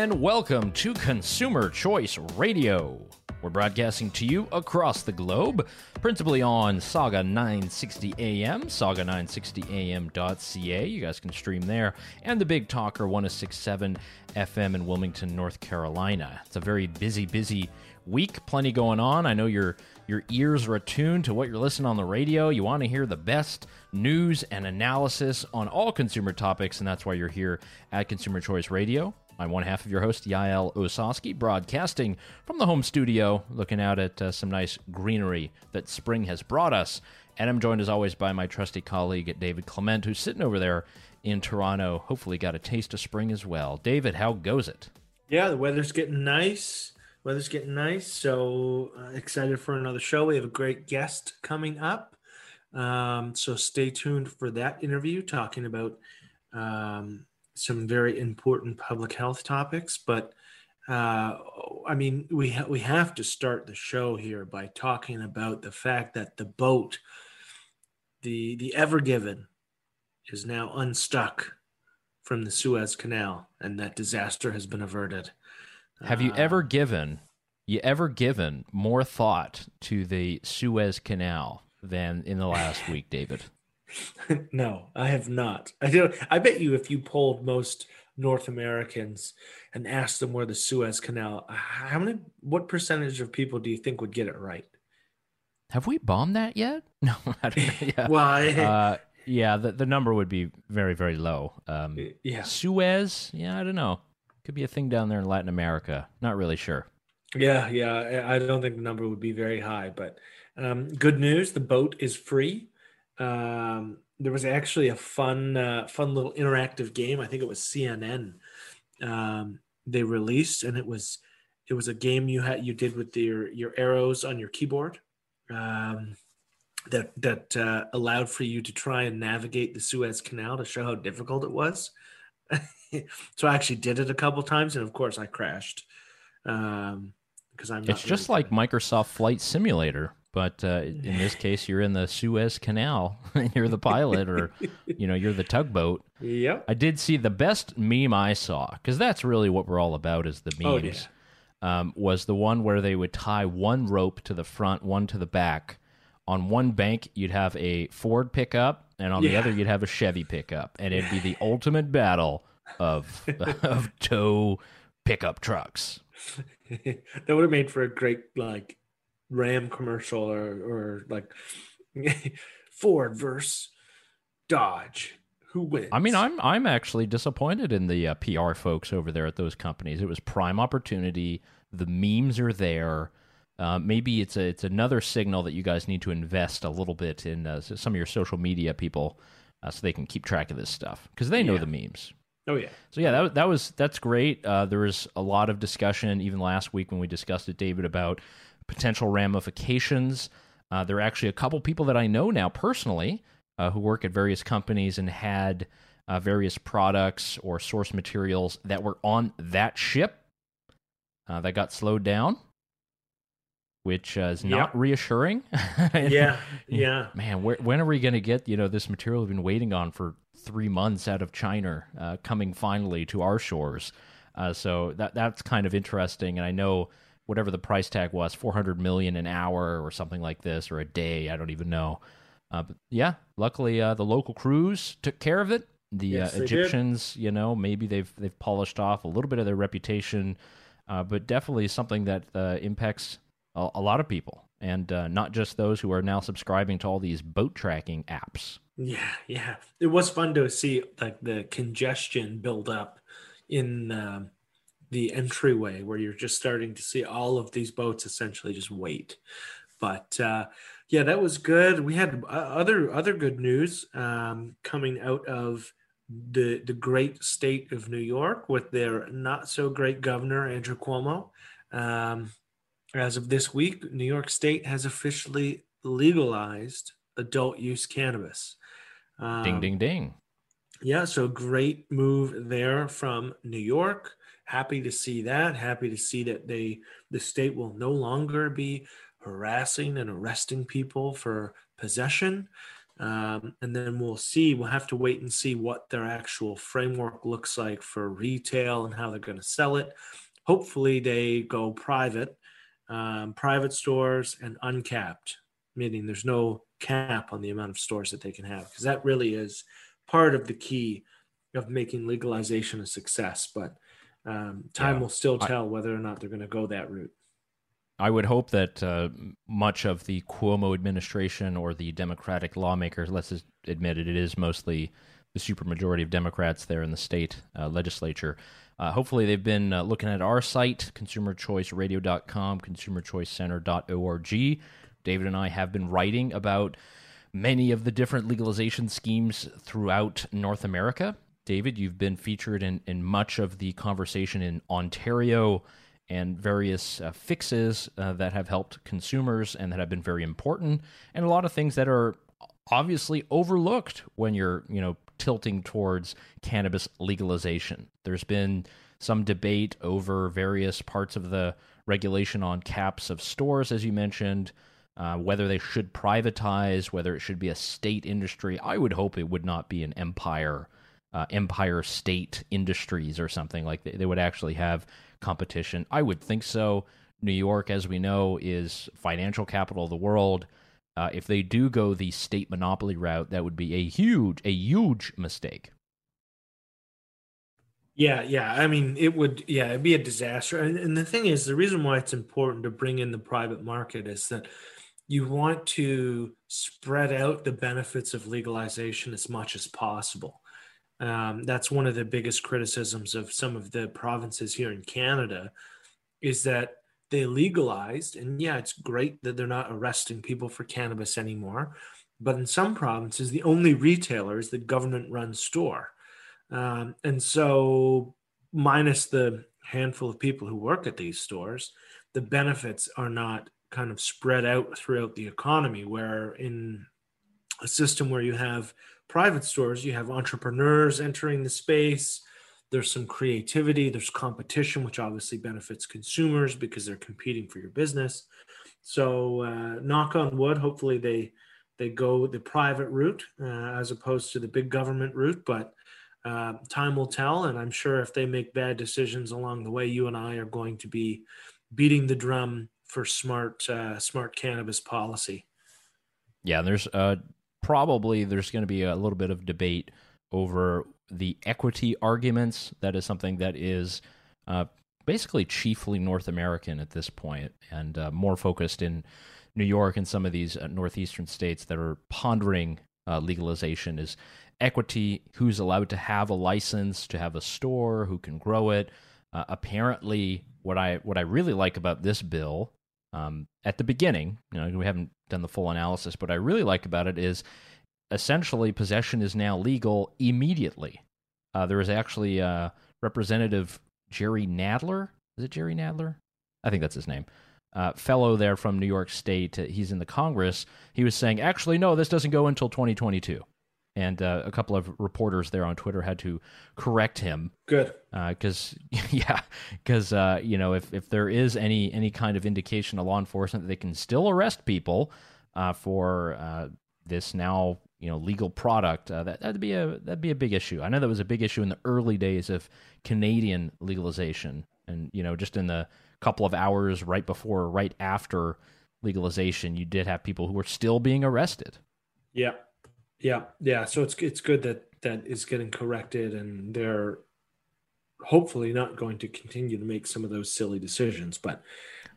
and welcome to Consumer Choice Radio. We're broadcasting to you across the globe, principally on Saga 960 AM, saga960am.ca. You guys can stream there. And the Big Talker 1067 FM in Wilmington, North Carolina. It's a very busy week. Plenty going on. I know your ears are attuned to what you're listening on the radio. You want to hear the best news and analysis on all consumer topics, and that's why you're here at Consumer Choice Radio. I'm one half of your host, Yael Ossowski, broadcasting from the home studio, looking out at some nice greenery that spring has brought us. And I'm joined, as always, by my trusty colleague, David Clement, who's sitting over there in Toronto. Hopefully got a taste of spring as well. David, how goes it? Yeah, the weather's getting nice. So excited for another show. We have a great guest coming up. So stay tuned for that interview, talking about some very important public health topics, but I mean, we have to start the show here by talking about the fact that the boat, the Ever Given, is now unstuck from the Suez Canal, and that disaster has been averted. Have you ever given more thought to the Suez Canal than in the last week, David? No, I have not. I bet you if you polled most North Americans and asked them where the Suez Canal, what percentage of people do you think would get it right? Have we bombed that yet? No, I don't know. Yeah. Why? The number would be very, very low. Suez? Yeah, I don't know. Could be a thing down there in Latin America. Not really sure. Yeah. I don't think the number would be very high, but good news. The boat is free. There was actually a fun little interactive game. I think it was CNN. They released, and it was a game you did with your arrows on your keyboard, that allowed for you to try and navigate the Suez Canal to show how difficult it was. So I actually did it a couple times, and of course I crashed. Because it's just really like Microsoft Flight Simulator. But in this case, you're in the Suez Canal, and you're the pilot, or you're the tugboat. Yep. I did see the best meme I saw, because that's really what we're all about, is the memes. Oh, yeah. Was the one where they would tie one rope to the front, one to the back. On one bank, you'd have a Ford pickup, and on the other, you'd have a Chevy pickup, and it'd be the ultimate battle of tow pickup trucks. That would have made for a great Ram commercial, or like Ford versus Dodge, who wins? I mean, I'm actually disappointed in the PR folks over there at those companies. It was prime opportunity. The memes are there. Maybe it's another signal that you guys need to invest a little bit in some of your social media people, so they can keep track of this stuff, because they know the memes. Oh yeah. So yeah, that's great. There was a lot of discussion even last week when we discussed it, David, about potential ramifications. There are actually a couple people that I know now personally who work at various companies and had various products or source materials that were on that ship that got slowed down, which is not reassuring. Yeah. Man, when are we going to get this material we've been waiting on for 3 months out of China coming finally to our shores? So that's kind of interesting, and I know whatever the price tag was, $400 million an hour or something like this, or a day, I don't even know. But yeah, luckily the local crews took care of it. The Egyptians, maybe they've polished off a little bit of their reputation, but definitely something that impacts a lot of people, and not just those who are now subscribing to all these boat tracking apps. Yeah. It was fun to see the congestion build up in the entryway, where you're just starting to see all of these boats essentially just wait. But that was good. We had other good news coming out of the great state of New York with their not so great governor, Andrew Cuomo. As of this week, New York State has officially legalized adult use cannabis. Ding, ding, ding. Yeah, so great move there from New York. Happy to see that. Happy to see that the state will no longer be harassing and arresting people for possession. And then we'll have to wait and see what their actual framework looks like for retail and how they're going to sell it. Hopefully they go private, private stores and uncapped, meaning there's no cap on the amount of stores that they can have, because that really is part of the key of making legalization a success. But time will still tell whether or not they're going to go that route. I would hope that much of the Cuomo administration or the Democratic lawmakers, let's just admit it, it is mostly the supermajority of Democrats there in the state legislature. Hopefully they've been looking at our site, consumerchoiceradio.com, consumerchoicecenter.org. David and I have been writing about many of the different legalization schemes throughout North America. David, you've been featured in much of the conversation in Ontario and various fixes that have helped consumers and that have been very important, and a lot of things that are obviously overlooked when you're, tilting towards cannabis legalization. There's been some debate over various parts of the regulation on caps of stores, as you mentioned, whether they should privatize, whether it should be a state industry. I would hope it would not be an empire state industries or something like that. They would actually have competition. I would think so. New York, as we know, is financial capital of the world. If they do go the state monopoly route, that would be a huge mistake. Yeah. I mean, it'd be a disaster. And the thing is, the reason why it's important to bring in the private market is that you want to spread out the benefits of legalization as much as possible. That's one of the biggest criticisms of some of the provinces here in Canada is that they legalized, and it's great that they're not arresting people for cannabis anymore, but in some provinces, the only retailer is the government-run store. And so minus the handful of people who work at these stores, the benefits are not kind of spread out throughout the economy, where in a system where you have private stores, you have entrepreneurs entering the space. There's some creativity, there's competition, which obviously benefits consumers because they're competing for your business. So knock on wood, hopefully they go the private route as opposed to the big government route, but time will tell. And I'm sure if they make bad decisions along the way, you and I are going to be beating the drum for smart cannabis policy. Yeah, there's probably there's going to be a little bit of debate over the equity arguments. That is something that is basically chiefly North American at this point, and more focused in New York and some of these northeastern states that are pondering legalization is equity, who's allowed to have a license, to have a store, who can grow it. Apparently, what I really like about this bill, at the beginning, we haven't done the full analysis, but I really like about it is essentially possession is now legal immediately. There is actually Representative Jerry Nadler. Is it Jerry Nadler? I think that's his name. Fellow there from New York State. He's in the Congress. He was saying, actually, no, this doesn't go until 2022. And a couple of reporters there on Twitter had to correct him. Good, because if there is any kind of indication to law enforcement that they can still arrest people for this now legal product, that'd be a big issue. I know that was a big issue in the early days of Canadian legalization, and just in the couple of hours right before, or right after legalization, you did have people who were still being arrested. Yeah. Yeah. So it's good that is getting corrected, and they're hopefully not going to continue to make some of those silly decisions. But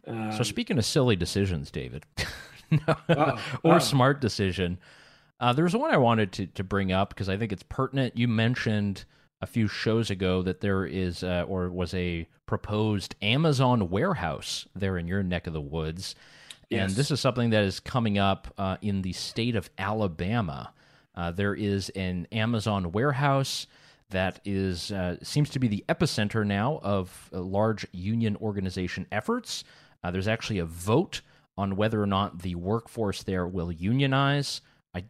so speaking of silly decisions, David, smart decision, there's one I wanted to bring up because I think it's pertinent. You mentioned a few shows ago that there is was a proposed Amazon warehouse there in your neck of the woods, yes. And this is something that is coming up in the state of Alabama. There is an Amazon warehouse that is seems to be the epicenter now of large union organization efforts. There's actually a vote on whether or not the workforce there will unionize. I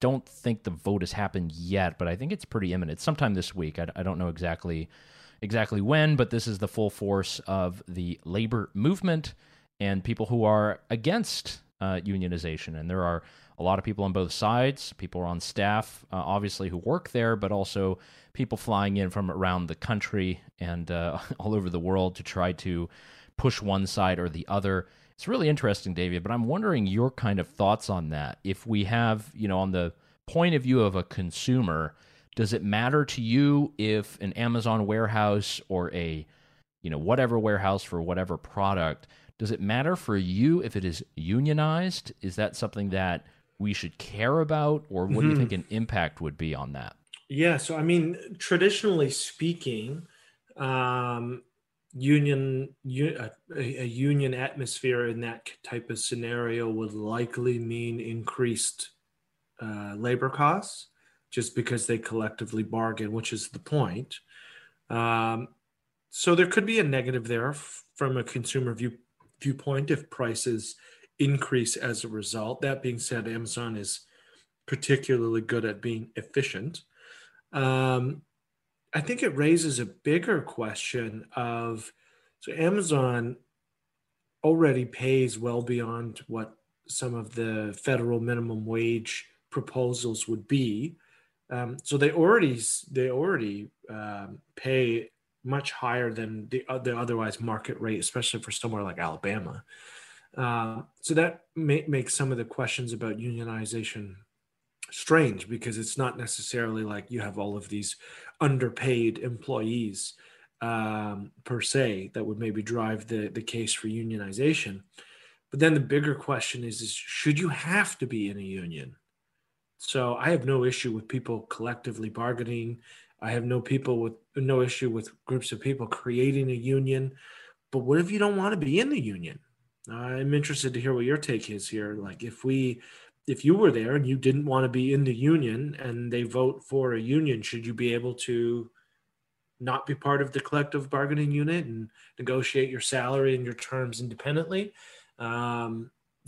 don't think the vote has happened yet, but I think it's pretty imminent. Sometime this week. I don't know exactly when, but this is the full force of the labor movement and people who are against unionization. And there are a lot of people on both sides, people on staff, obviously, who work there, but also people flying in from around the country and all over the world to try to push one side or the other. It's really interesting, David, but I'm wondering your kind of thoughts on that. If we have, you know, on the point of view of a consumer, does it matter to you if an Amazon warehouse or a, you know, whatever warehouse for whatever product, does it matter for you if it is unionized? Is that something that we should care about, or what do you think an impact would be on that? Yeah, so I mean, traditionally speaking, a union atmosphere in that type of scenario would likely mean increased labor costs, just because they collectively bargain, which is the point. So there could be a negative there from a consumer viewpoint if prices increase as a result. That being said, Amazon is particularly good at being efficient. I think it raises a bigger question of, so Amazon already pays well beyond what some of the federal minimum wage proposals would be. So they already pay much higher than the otherwise market rate, especially for somewhere like Alabama. So that makes some of the questions about unionization strange, because it's not necessarily like you have all of these underpaid employees per se that would maybe drive the case for unionization. But then the bigger question is should you have to be in a union? So I have no issue with people collectively bargaining. I have no issue with groups of people creating a union. But what if you don't want to be in the union? I'm interested to hear what your take is here. Like if you were there and you didn't want to be in the union and they vote for a union, should you be able to not be part of the collective bargaining unit and negotiate your salary and your terms independently?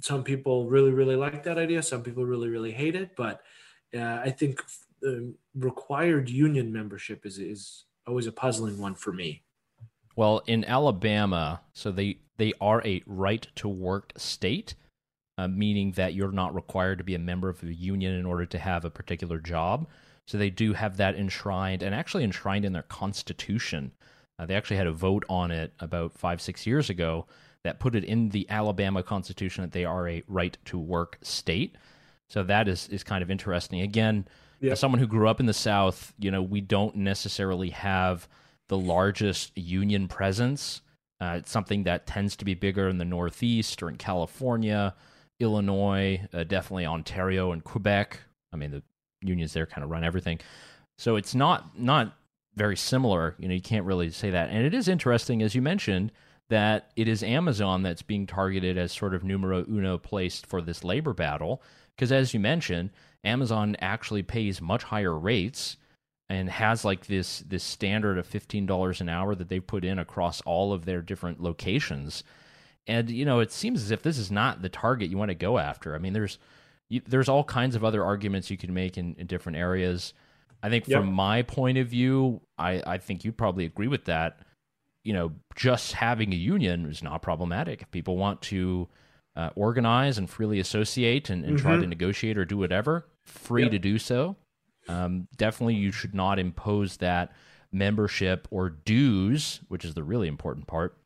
Some people really, really like that idea. Some people really, really hate it. But I think required union membership is always a puzzling one for me. Well, in Alabama, so they are a right-to-work state, meaning that you're not required to be a member of a union in order to have a particular job. So they do have that enshrined, and actually enshrined in their constitution. They actually had a vote on it about 5-6 years ago that put it in the Alabama Constitution that they are a right-to-work state. So that is kind of interesting. Again, as someone who grew up in the South, you know, we don't necessarily have the largest union presence. It's something that tends to be bigger in the Northeast or in California, Illinois, definitely Ontario and Quebec. I mean, the unions there kind of run everything. So it's not very similar. You know, you can't really say that. And it is interesting, as you mentioned, that it is Amazon that's being targeted as sort of numero uno placed for this labor battle, because as you mentioned, Amazon actually pays much higher rates and has like this standard of $15 an hour that they've put in across all of their different locations. And, you know, it seems as if this is not the target you want to go after. I mean, there's all kinds of other arguments you can make in different areas. I think from my point of view, I think you probably agree with that. You know, just having a union is not problematic. If people want to organize and freely associate and try to negotiate or do whatever, free to do so. Definitely you should not impose that membership or dues, which is the really important part,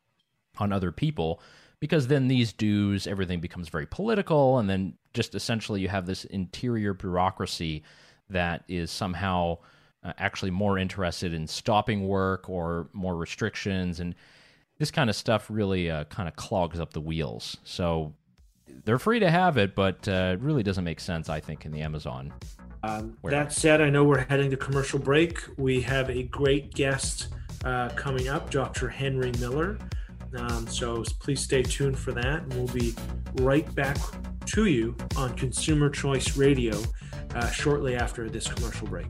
on other people, because then these dues, everything becomes very political, and then just essentially you have this interior bureaucracy that is somehow actually more interested in stopping work or more restrictions, and this kind of stuff really kind of clogs up the wheels. So they're free to have it, but it really doesn't make sense, I think, in the Amazon. That said, I know we're heading to commercial break. We have a great guest coming up, Dr. Henry Miller. So please stay tuned for that. And we'll be right back to you on Consumer Choice Radio shortly after this commercial break.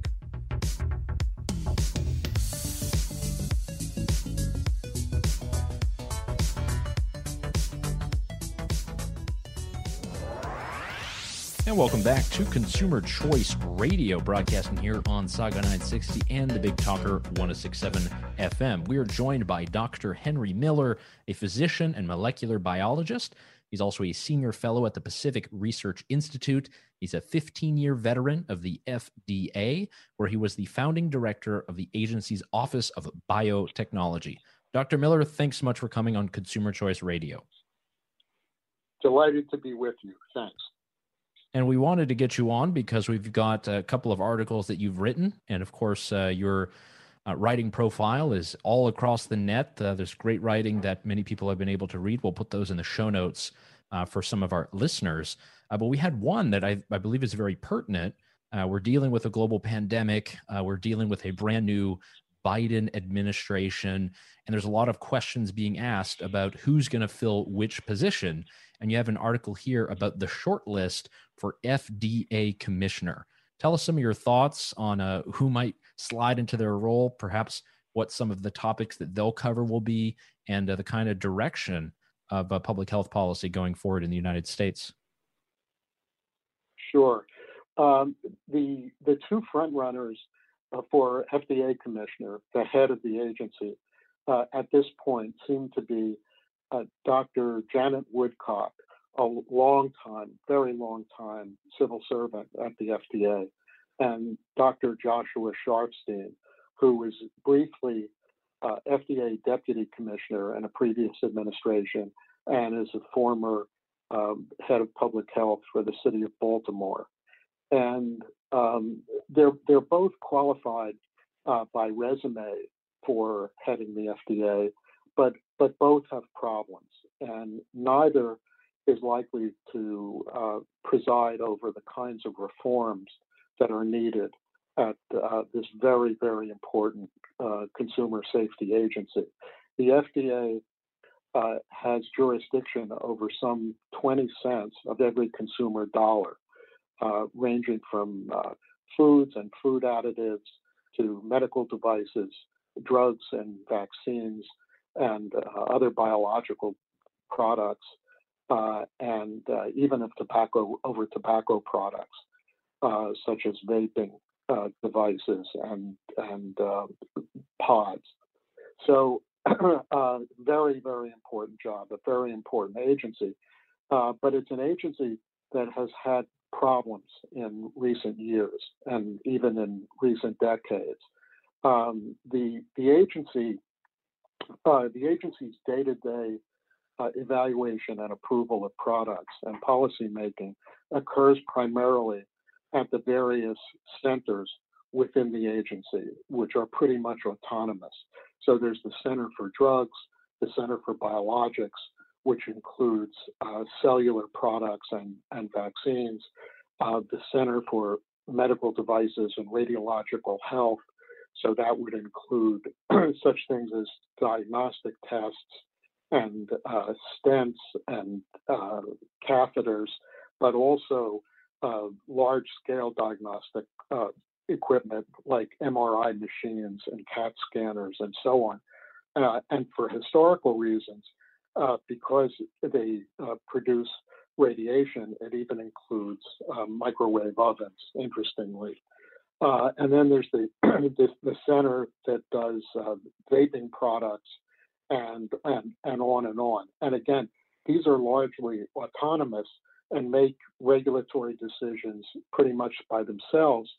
And welcome back to Consumer Choice Radio, broadcasting here on Saga 960 and the Big Talker 1067 FM. We are joined by Dr. Henry Miller, a physician and molecular biologist. He's also a senior fellow at the Pacific Research Institute He's a 15-year veteran of the FDA, where he was the founding director of the agency's Office of Biotechnology. Dr. Miller, thanks so much for coming on Consumer Choice Radio. Delighted to be with you. Thanks. And we wanted to get you on because we've got a couple of articles that you've written. And of course, your writing profile is all across the net. There's great writing that many people have been able to read. We'll put those in the show notes for some of our listeners. But we had one that I believe is very pertinent. We're dealing with a global pandemic. We're dealing with a brand new Biden administration. And there's a lot of questions being asked about who's going to fill which position. And you have an article here about the short list for FDA commissioner. Tell us some of your thoughts on who might slide into their role, perhaps what some of the topics that they'll cover will be, and the kind of direction of public health policy going forward in the United States. Sure. The two front runners for FDA commissioner, the head of the agency, at this point seem to be Dr. Janet Woodcock, a very long time civil servant at the FDA, and Dr. Joshua Sharfstein, who was briefly FDA deputy commissioner in a previous administration and is a former head of public health for the city of Baltimore. And they're both qualified by resume for heading the FDA, but both have problems, and neither is likely to preside over the kinds of reforms that are needed at this very, very important consumer safety agency. The FDA has jurisdiction over some 20 cents of every consumer dollar, ranging from foods and food additives to medical devices, drugs and vaccines, and other biological products, and even of tobacco products, such as vaping devices and pods. So very, very important job, a very important agency. But it's an agency that has had problems in recent years and even in recent decades. The agency's day-to-day evaluation and approval of products and policymaking occurs primarily at the various centers within the agency, which are pretty much autonomous. So there's the Center for Drugs, the Center for Biologics, which includes cellular products and vaccines, the Center for Medical Devices and Radiological Health. So that would include such things as diagnostic tests and stents and catheters, but also large-scale diagnostic equipment like MRI machines and CAT scanners and so on. And for historical reasons, because they produce radiation, it even includes microwave ovens, interestingly. And then there's the center that does vaping products and on and on. And again, these are largely autonomous and make regulatory decisions pretty much by themselves.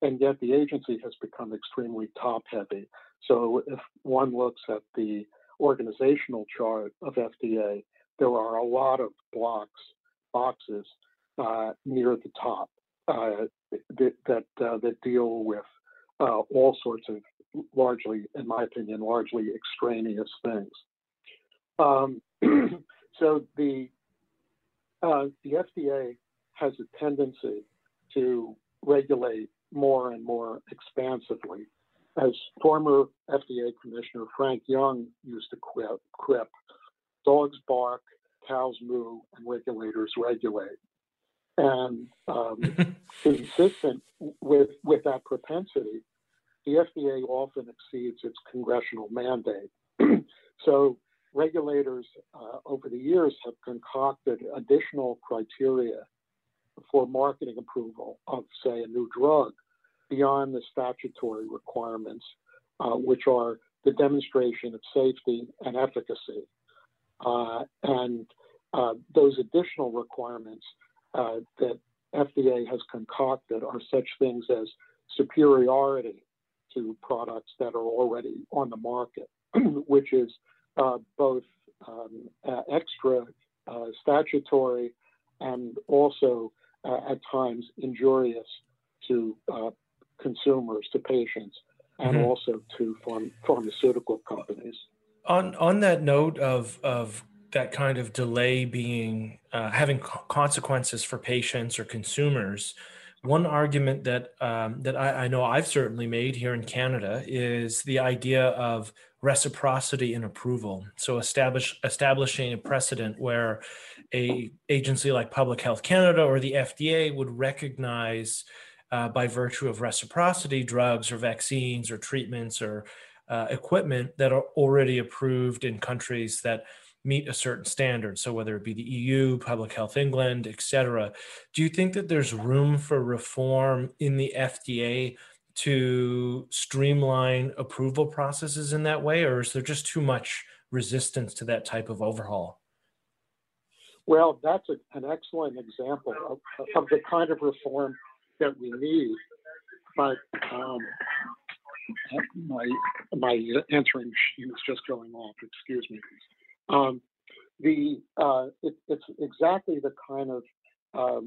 And yet the agency has become extremely top-heavy. So if one looks at the organizational chart of FDA, there are a lot of boxes near the top that deal with all sorts of largely, in my opinion, largely extraneous things. So the FDA has a tendency to regulate more and more expansively. As former FDA Commissioner Frank Young used to quip, dogs bark, cows moo, and regulators regulate. And consistent with that propensity, the FDA often exceeds its congressional mandate. So regulators over the years have concocted additional criteria for marketing approval of, say, a new drug beyond the statutory requirements, which are the demonstration of safety and efficacy. Those additional requirements that FDA has concocted are such things as superiority to products that are already on the market, which is both extra statutory and also at times injurious to consumers, to patients, and mm-hmm. also to pharmaceutical companies. On that note of that kind of delay being having consequences for patients or consumers, one argument that that I know I've certainly made here in Canada is the idea of reciprocity in approval. So establishing a precedent where a agency like Public Health Canada or the FDA would recognize by virtue of reciprocity drugs or vaccines or treatments or equipment that are already approved in countries that meet a certain standard. So whether it be the EU, Public Health England, et cetera, do you think that there's room for reform in the FDA to streamline approval processes in that way, or is there just too much resistance to that type of overhaul? Well, that's an excellent example of the kind of reform that we need, but my answering machine is just going off, excuse me. It's exactly the kind of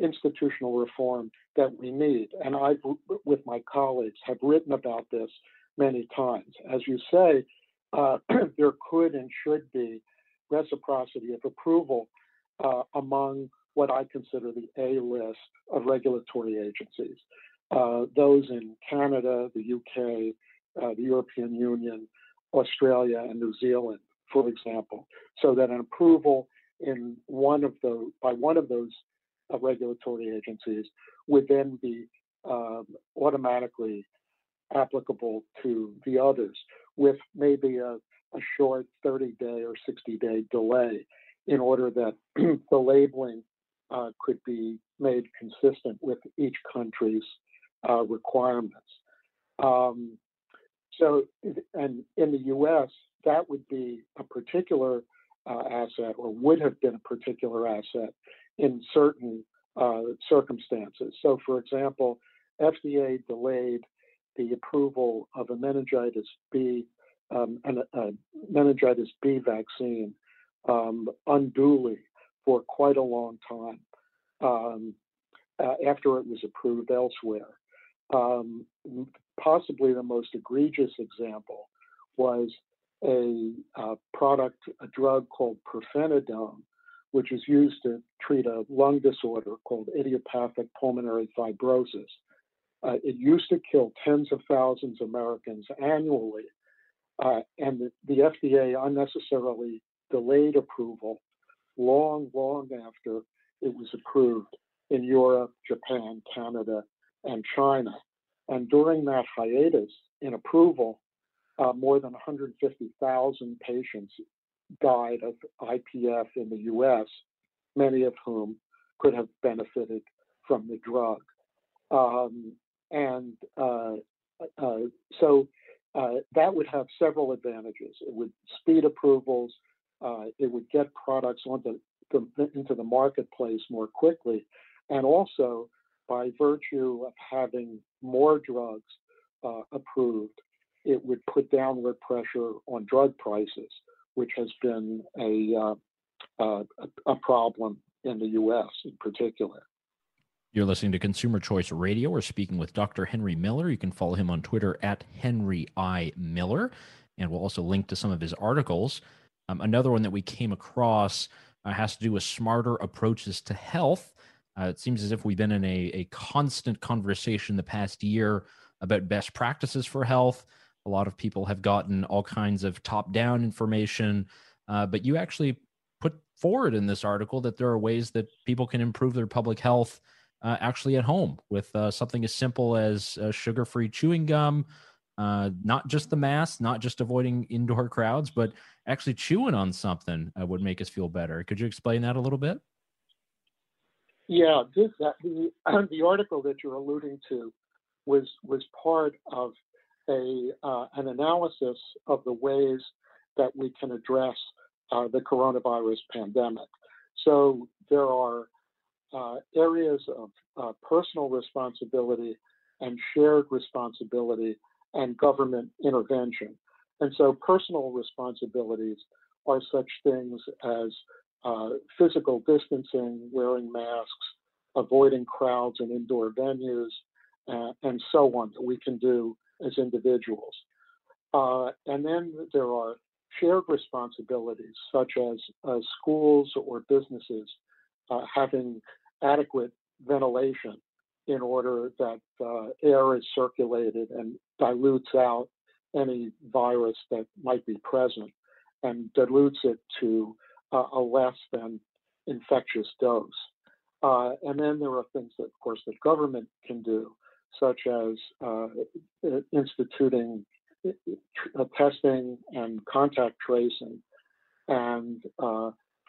institutional reform that we need. And I've, with my colleagues, have written about this many times. As you say, there could and should be reciprocity of approval among what I consider the A list of regulatory agencies. Those in Canada, the UK, the European Union, Australia, and New Zealand, for example, so that an approval in one of those regulatory agencies would then be automatically applicable to the others, with maybe a short 30-day or 60-day delay, in order that the labeling could be made consistent with each country's requirements. And in the U.S., that would be a particular asset, or would have been a particular asset in certain circumstances. So, for example, FDA delayed the approval of a meningitis B vaccine unduly for quite a long time after it was approved elsewhere. Possibly the most egregious example was a drug called pirfenidone, which is used to treat a lung disorder called idiopathic pulmonary fibrosis. It used to kill tens of thousands of Americans annually, and the FDA unnecessarily delayed approval long, long after it was approved in Europe, Japan, Canada, and China. And during that hiatus in approval, more than 150,000 patients died of IPF in the U.S., many of whom could have benefited from the drug. So that would have several advantages. It would speed approvals. It would get products into the marketplace more quickly. And also, by virtue of having more drugs approved, it would put downward pressure on drug prices, which has been a problem in the U.S. in particular. You're listening to Consumer Choice Radio. We're speaking with Dr. Henry Miller. You can follow him on Twitter at Henry I. Miller, and we'll also link to some of his articles. Another one that we came across has to do with smarter approaches to health. It seems as if we've been in a constant conversation the past year about best practices for health. A lot of people have gotten all kinds of top-down information, but you actually put forward in this article that there are ways that people can improve their public health actually at home with something as simple as sugar-free chewing gum, not just the mask, not just avoiding indoor crowds, but actually chewing on something would make us feel better. Could you explain that a little bit? Yeah, the article that you're alluding to was part of an analysis of the ways that we can address the coronavirus pandemic. So there are areas of personal responsibility and shared responsibility and government intervention. And so personal responsibilities are such things as physical distancing, wearing masks, avoiding crowds in indoor venues, and so on, that we can do as individuals. And then there are shared responsibilities, such as schools or businesses having adequate ventilation in order that air is circulated and dilutes out any virus that might be present and dilutes it to a less than infectious dose. And then there are things that, of course, the government can do, such as instituting testing and contact tracing, and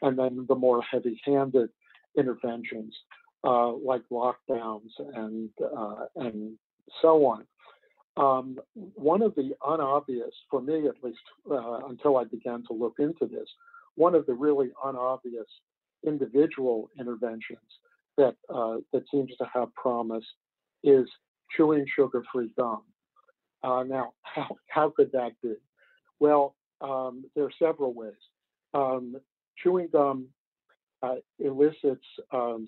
then the more heavy-handed interventions like lockdowns and so on. One of the unobvious, for me at least, until I began to look into this, one of the really unobvious individual interventions that that seems to have promise is chewing sugar-free gum. Now, how could that be? Well, there are several ways. Chewing gum elicits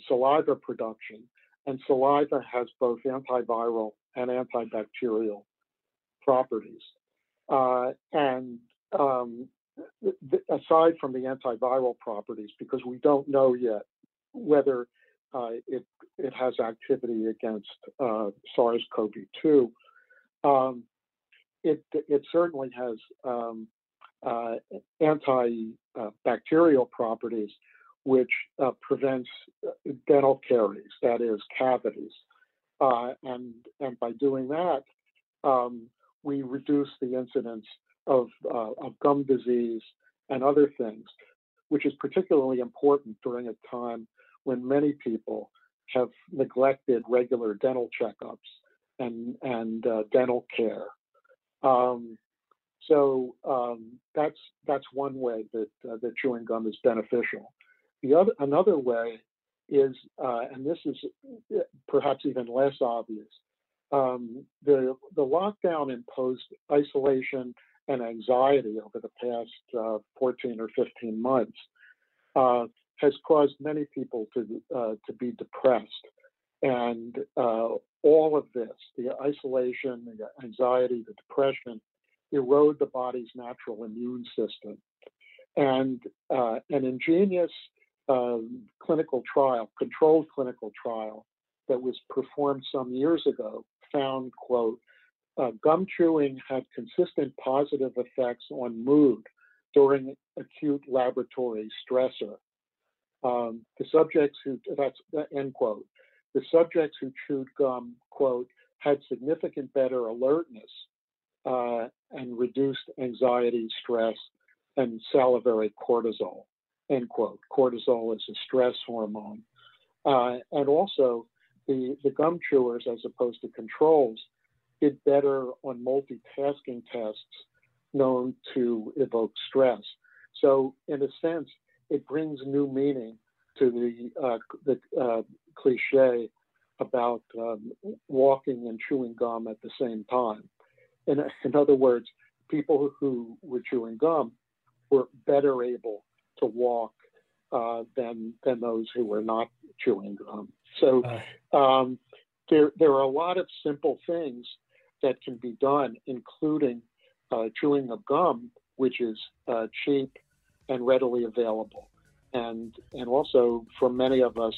saliva production, and saliva has both antiviral and antibacterial properties. Aside from the antiviral properties, because we don't know yet whether it has activity against SARS-CoV-2, it certainly has antibacterial properties, which prevents dental caries, that is, cavities. And by doing that, we reduce the incidence of gum disease and other things, which is particularly important during a time when many people have neglected regular dental checkups and dental care. That's one way that that chewing gum is beneficial. Another way is, and this is perhaps even less obvious, the lockdown imposed isolation and anxiety over the past 14 or 15 months has caused many people to be depressed. And all of this, the isolation, the anxiety, the depression, erode the body's natural immune system. And an ingenious clinical trial, controlled clinical trial, that was performed some years ago found, quote, gum chewing had consistent positive effects on mood during acute laboratory stressor. The subjects who, that's end quote. The subjects who chewed gum, quote, had significant better alertness and reduced anxiety, stress, and salivary cortisol, end quote. Cortisol is a stress hormone. And also the gum chewers, as opposed to controls, did better on multitasking tests known to evoke stress. So in a sense, it brings new meaning to the cliche about walking and chewing gum at the same time. In other words, people who were chewing gum were better able to walk than those who were not chewing gum. So there are a lot of simple things that can be done, including chewing of gum, which is cheap and readily available, and also for many of us,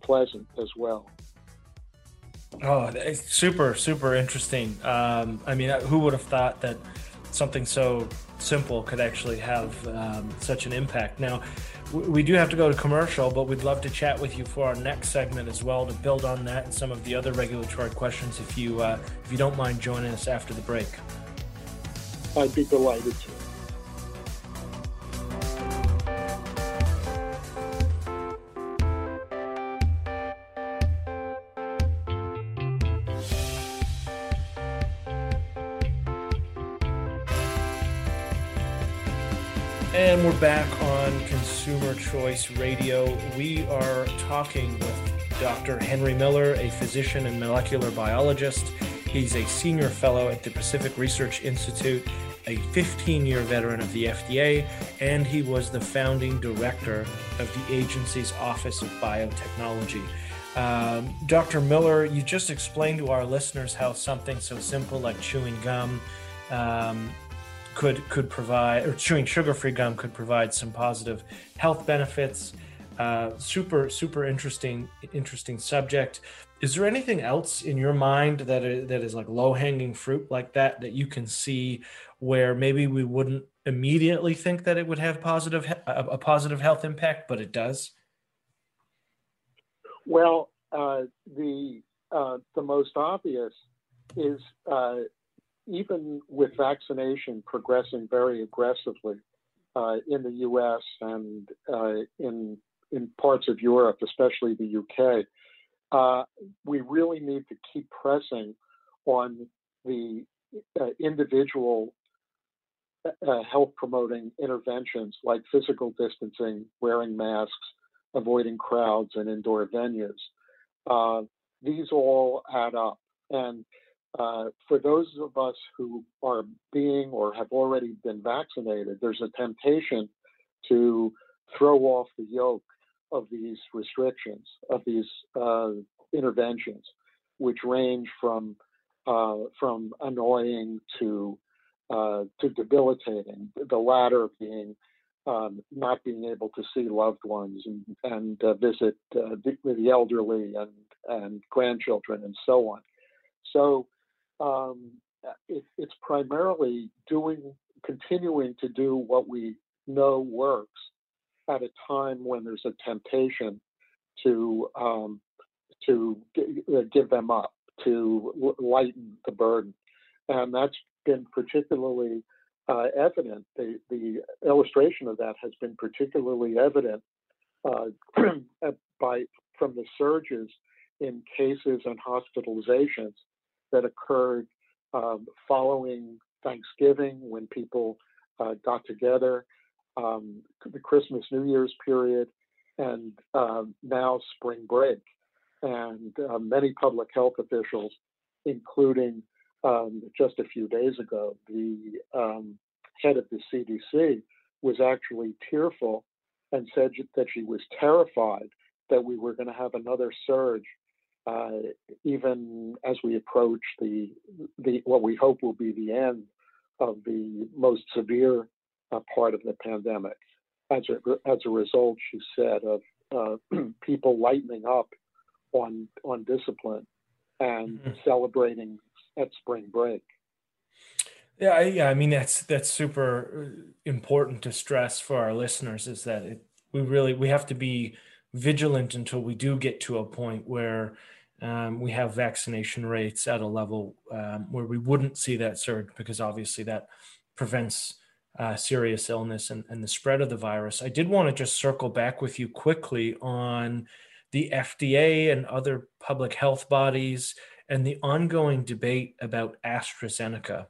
pleasant as well. Oh, it's super, super interesting. I mean, who would have thought that something so simple could actually have such an impact? Now, we do have to go to commercial, but we'd love to chat with you for our next segment as well to build on that and some of the other regulatory questions if you don't mind joining us after the break. I'd be delighted to. And we're back on Consumer Choice Radio. We are talking with Dr. Henry Miller, a physician and molecular biologist. He's a senior fellow at the Pacific Research Institute, a 15-year veteran of the FDA, and he was the founding director of the agency's Office of Biotechnology. Dr. Miller, you just explained to our listeners how something so simple like chewing gum could provide, or chewing sugar-free gum could provide some positive health benefits. Super interesting subject. Is there anything else in your mind that is like low-hanging fruit like that you can see where maybe we wouldn't immediately think that it would have a positive health impact, but it does? Well, the most obvious is even with vaccination progressing very aggressively in the U.S. and in parts of Europe, especially the U.K., we really need to keep pressing on the individual health-promoting interventions like physical distancing, wearing masks, avoiding crowds and indoor venues. These all add up. And for those of us who are being or have already been vaccinated, there's a temptation to throw off the yoke of these restrictions, of these interventions, which range from annoying to debilitating, the latter being not being able to see loved ones and visit the elderly and grandchildren and so on. So it's primarily continuing to do what we know works at a time when there's a temptation to give them up, to lighten the burden. And that's been particularly evident. The illustration of that has been particularly evident from the surges in cases and hospitalizations that occurred following Thanksgiving, when people got together, the Christmas, New Year's period, and now spring break. And many public health officials, including just a few days ago, the head of the CDC was actually tearful and said that she was terrified that we were going to have another surge, even as we approach the what we hope will be the end of the most severe part of the pandemic. As a result, she said, of people lightening up on discipline and celebrating at spring break. Yeah, I mean that's super important to stress for our listeners, is that we have to be vigilant until we do get to a point where we have vaccination rates at a level where we wouldn't see that surge, because obviously that prevents serious illness and the spread of the virus. I did want to just circle back with you quickly on the FDA and other public health bodies and the ongoing debate about AstraZeneca,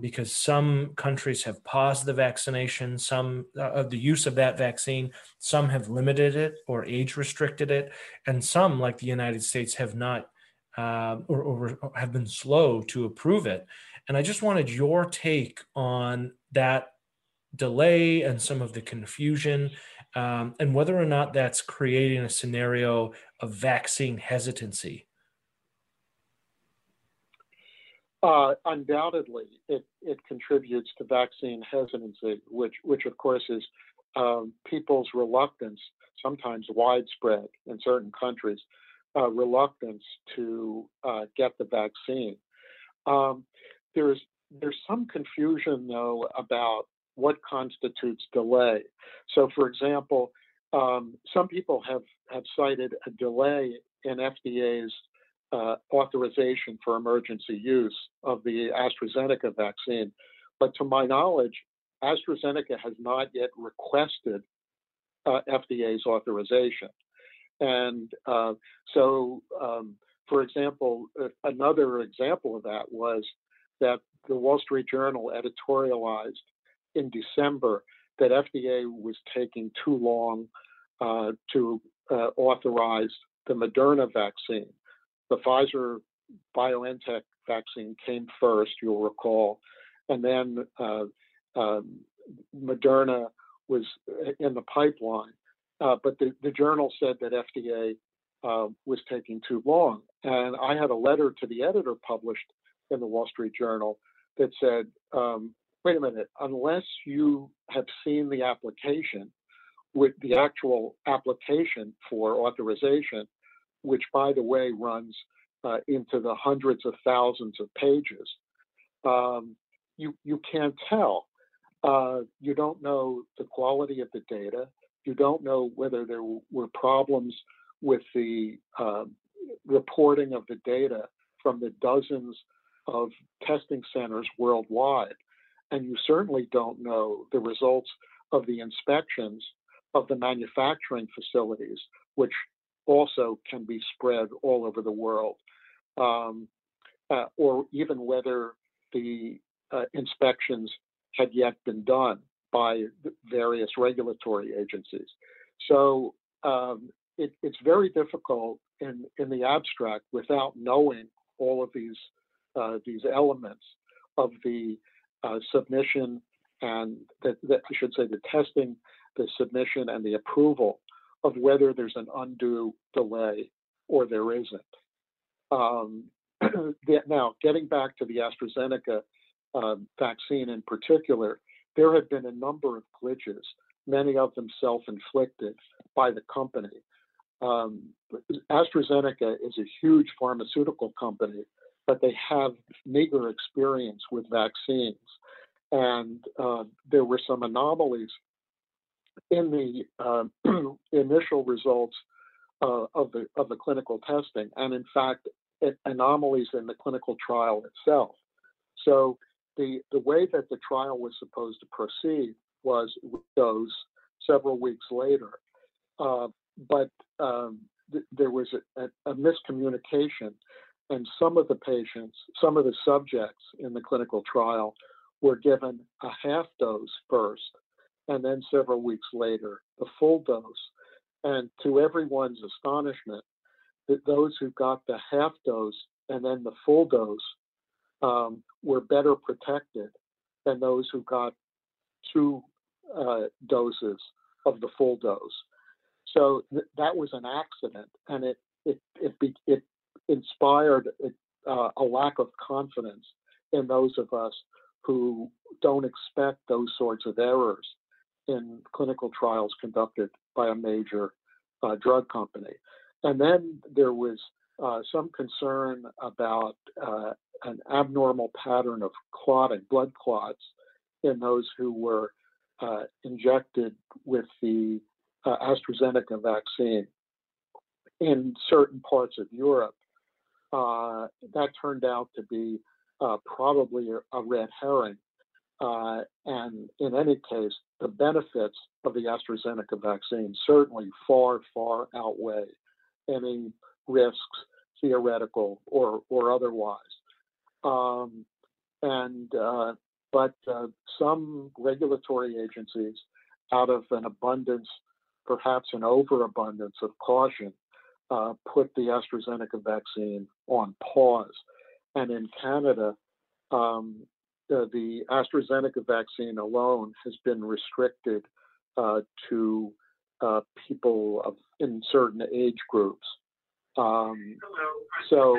because some countries have paused the vaccination, some of the use of that vaccine, some have limited it or age restricted it, and some, like the United States, have not or have been slow to approve it. And I just wanted your take on that delay and some of the confusion, and whether or not that's creating a scenario of vaccine hesitancy. Undoubtedly, it contributes to vaccine hesitancy, which of course is people's reluctance, sometimes widespread in certain countries, reluctance to get the vaccine. There's some confusion, though, about what constitutes delay. So, for example, some people have cited a delay in FDA's authorization for emergency use of the AstraZeneca vaccine. But to my knowledge, AstraZeneca has not yet requested FDA's authorization. And so, for example, another example of that was that the Wall Street Journal editorialized in December that FDA was taking too long to authorize the Moderna vaccine. The Pfizer BioNTech vaccine came first, you'll recall, and then Moderna was in the pipeline. But the journal said that FDA was taking too long. And I had a letter to the editor published in the Wall Street Journal that said, wait a minute, unless you have seen the application, with the actual application for authorization, which, by the way, runs into the hundreds of thousands of pages, you can't tell. You don't know the quality of the data. You don't know whether there were problems with the reporting of the data from the dozens of testing centers worldwide. And you certainly don't know the results of the inspections of the manufacturing facilities, which also can be spread all over the world, or even whether the inspections had yet been done by the various regulatory agencies. So it's very difficult in the abstract, without knowing all of these elements of the submission and the testing, the submission and the approval, of whether there's an undue delay or there isn't. Now, getting back to the AstraZeneca vaccine in particular, there have been a number of glitches, many of them self-inflicted by the company. AstraZeneca is a huge pharmaceutical company, but they have meager experience with vaccines. And there were some anomalies in the initial results of the clinical testing, and in fact, anomalies in the clinical trial itself. So the way that the trial was supposed to proceed was with those several weeks later, but there was a miscommunication, and some of the subjects in the clinical trial were given a half dose first, and then several weeks later, the full dose. And to everyone's astonishment, that those who got the half dose and then the full dose were better protected than those who got two doses of the full dose. So that was an accident, and it inspired a lack of confidence in those of us who don't expect those sorts of errors in clinical trials conducted by a major drug company. And then there was some concern about an abnormal pattern of clotting, blood clots, in those who were injected with the AstraZeneca vaccine in certain parts of Europe. That turned out to be probably a red herring. And in any case, the benefits of the AstraZeneca vaccine certainly far, far outweigh any risks, theoretical or otherwise. But some regulatory agencies, out of an abundance, perhaps an overabundance of caution, put the AstraZeneca vaccine on pause. And in Canada, the AstraZeneca vaccine alone has been restricted to people in certain age groups. So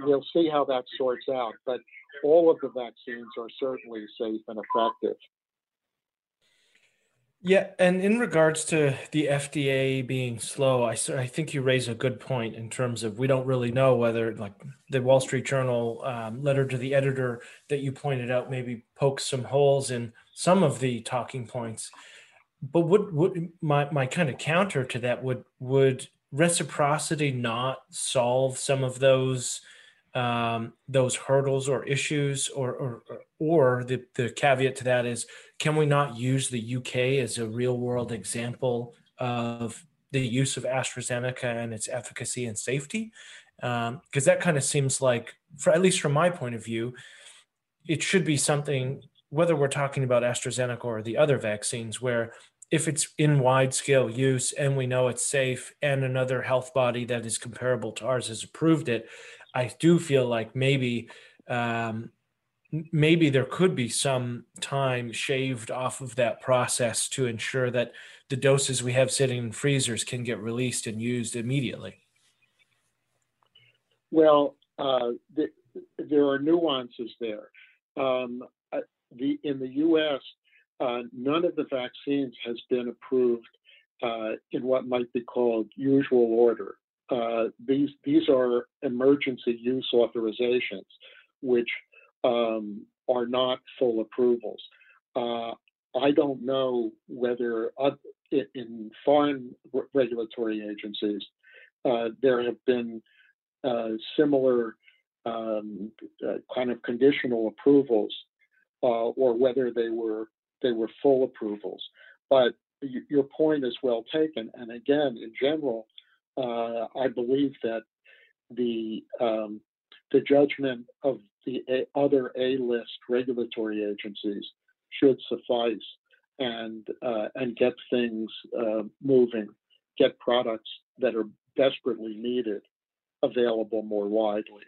we'll see how that sorts out. But all of the vaccines are certainly safe and effective. Yeah, and in regards to the FDA being slow, I think you raise a good point in terms of we don't really know whether, like the Wall Street Journal letter to the editor that you pointed out, maybe pokes some holes in some of the talking points. But would my kind of counter to that would reciprocity not solve some of those hurdles or issues, or the caveat to that is, can we not use the UK as a real world example of the use of AstraZeneca and its efficacy and safety? Because that kind of seems like, at least from my point of view, it should be something whether we're talking about AstraZeneca or the other vaccines, where if it's in wide-scale use and we know it's safe and another health body that is comparable to ours has approved it, I do feel like maybe there could be some time shaved off of that process to ensure that the doses we have sitting in freezers can get released and used immediately. Well, there are nuances there. In the U.S., none of the vaccines has been approved in what might be called usual order. These are emergency use authorizations, which are not full approvals. I don't know whether in foreign regulatory agencies there have been similar kind of conditional approvals, or whether they were full approvals. But your point is well taken. And again, in general, I believe that the judgment of the other A-list regulatory agencies should suffice and get things moving, get products that are desperately needed available more widely.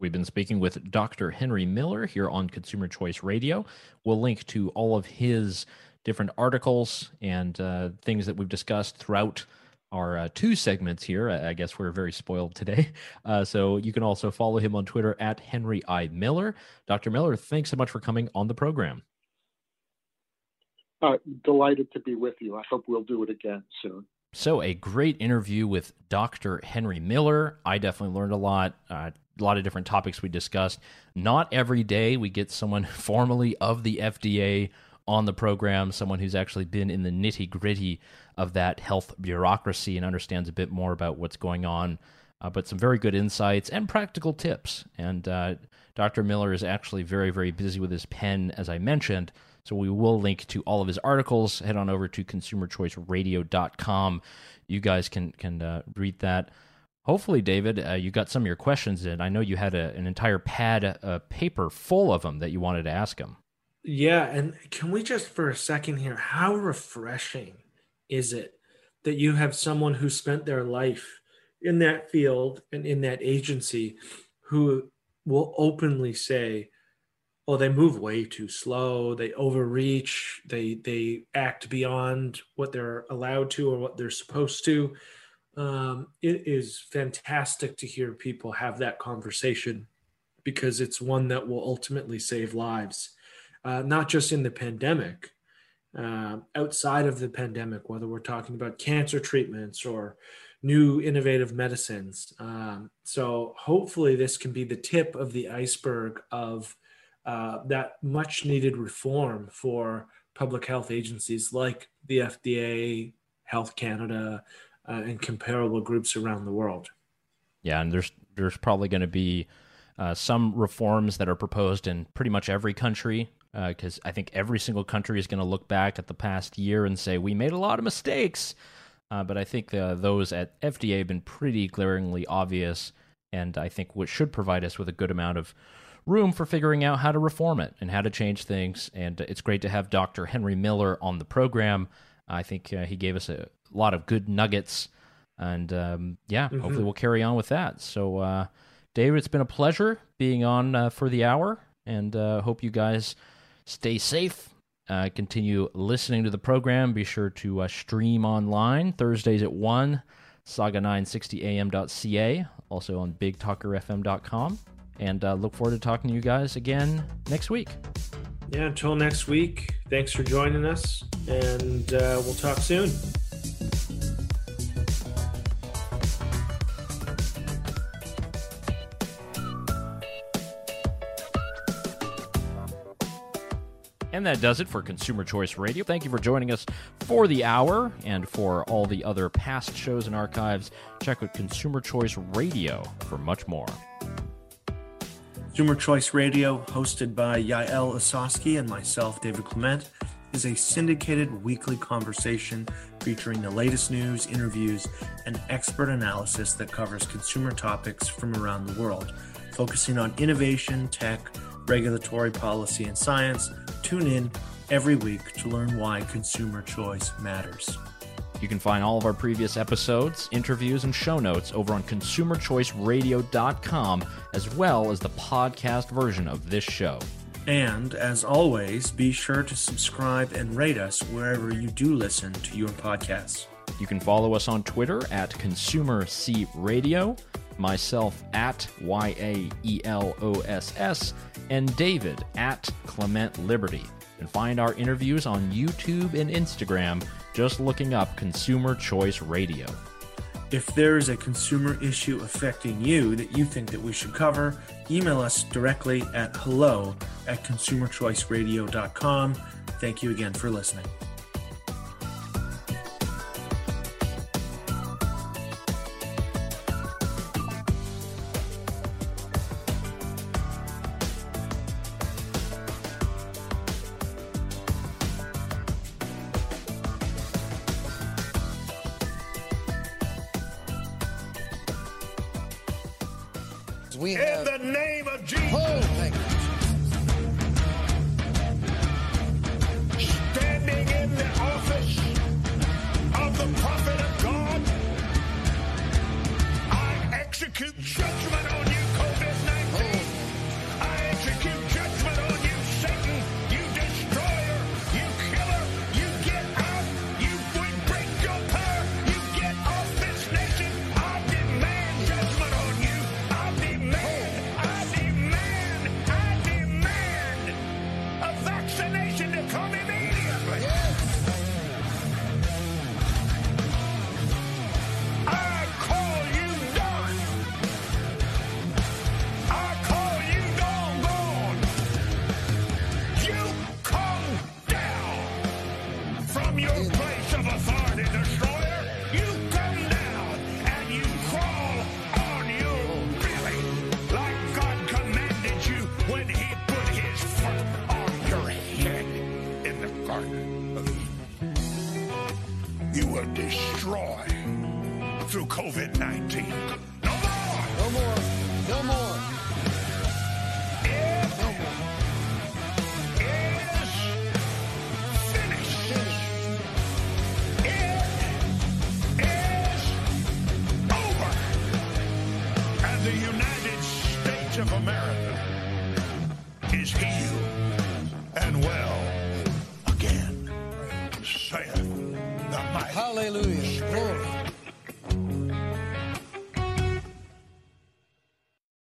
We've been speaking with Dr. Henry Miller here on Consumer Choice Radio. We'll link to all of his different articles and things that we've discussed throughout our two segments here. I guess we're very spoiled today. So you can also follow him on Twitter at Henry I. Miller. Dr. Miller, thanks so much for coming on the program. Delighted to be with you. I hope we'll do it again soon. So a great interview with Dr. Henry Miller. I definitely learned a lot of different topics we discussed. Not every day we get someone formerly of the FDA on the program, someone who's actually been in the nitty-gritty of that health bureaucracy and understands a bit more about what's going on, but some very good insights and practical tips. And Dr. Miller is actually very, very busy with his pen, as I mentioned, so we will link to all of his articles. Head on over to consumerchoiceradio.com. You guys can read that. Hopefully, David, you got some of your questions in. I know you had an entire pad of paper full of them that you wanted to ask him. Yeah, and can we just for a second here, how refreshing is it that you have someone who spent their life in that field and in that agency who will openly say, oh, they move way too slow, they overreach, they act beyond what they're allowed to or what they're supposed to. It is fantastic to hear people have that conversation because it's one that will ultimately save lives. Not just in the pandemic, outside of the pandemic, whether we're talking about cancer treatments or new innovative medicines. So hopefully this can be the tip of the iceberg of that much needed reform for public health agencies like the FDA, Health Canada, and comparable groups around the world. Yeah, and there's probably going to be some reforms that are proposed in pretty much every country, because I think every single country is going to look back at the past year and say, we made a lot of mistakes. But I think those at FDA have been pretty glaringly obvious, and I think what should provide us with a good amount of room for figuring out how to reform it and how to change things. And it's great to have Dr. Henry Miller on the program. I think he gave us a lot of good nuggets, and hopefully we'll carry on with that. So, David, it's been a pleasure being on for the hour, and hope you guys stay safe. Continue listening to the program. Be sure to stream online Thursdays at 1, saga960am.ca, also on bigtalkerfm.com. And look forward to talking to you guys again next week. Yeah, until next week, thanks for joining us, and we'll talk soon. And that does it for Consumer Choice Radio. Thank you for joining us for the hour, and for all the other past shows and archives, check out Consumer Choice Radio for much more. Consumer Choice Radio, hosted by Yael Ossowski and myself, David Clement, is a syndicated weekly conversation featuring the latest news, interviews, and expert analysis that covers consumer topics from around the world, focusing on innovation, tech, regulatory policy, and science. Tune in every week to learn why consumer choice matters. You can find all of our previous episodes, interviews, and show notes over on consumerchoiceradio.com, as well as the podcast version of this show. And, as always, be sure to subscribe and rate us wherever you do listen to your podcasts. You can follow us on Twitter at ConsumerCRadio, myself at YAELOSS, and David at Clement Liberty. And find our interviews on YouTube and Instagram, just looking up Consumer Choice Radio. If there is a consumer issue affecting you that you think that we should cover, email us directly at hello@consumerchoiceradio.com. Thank you again for listening. Hallelujah. Glory.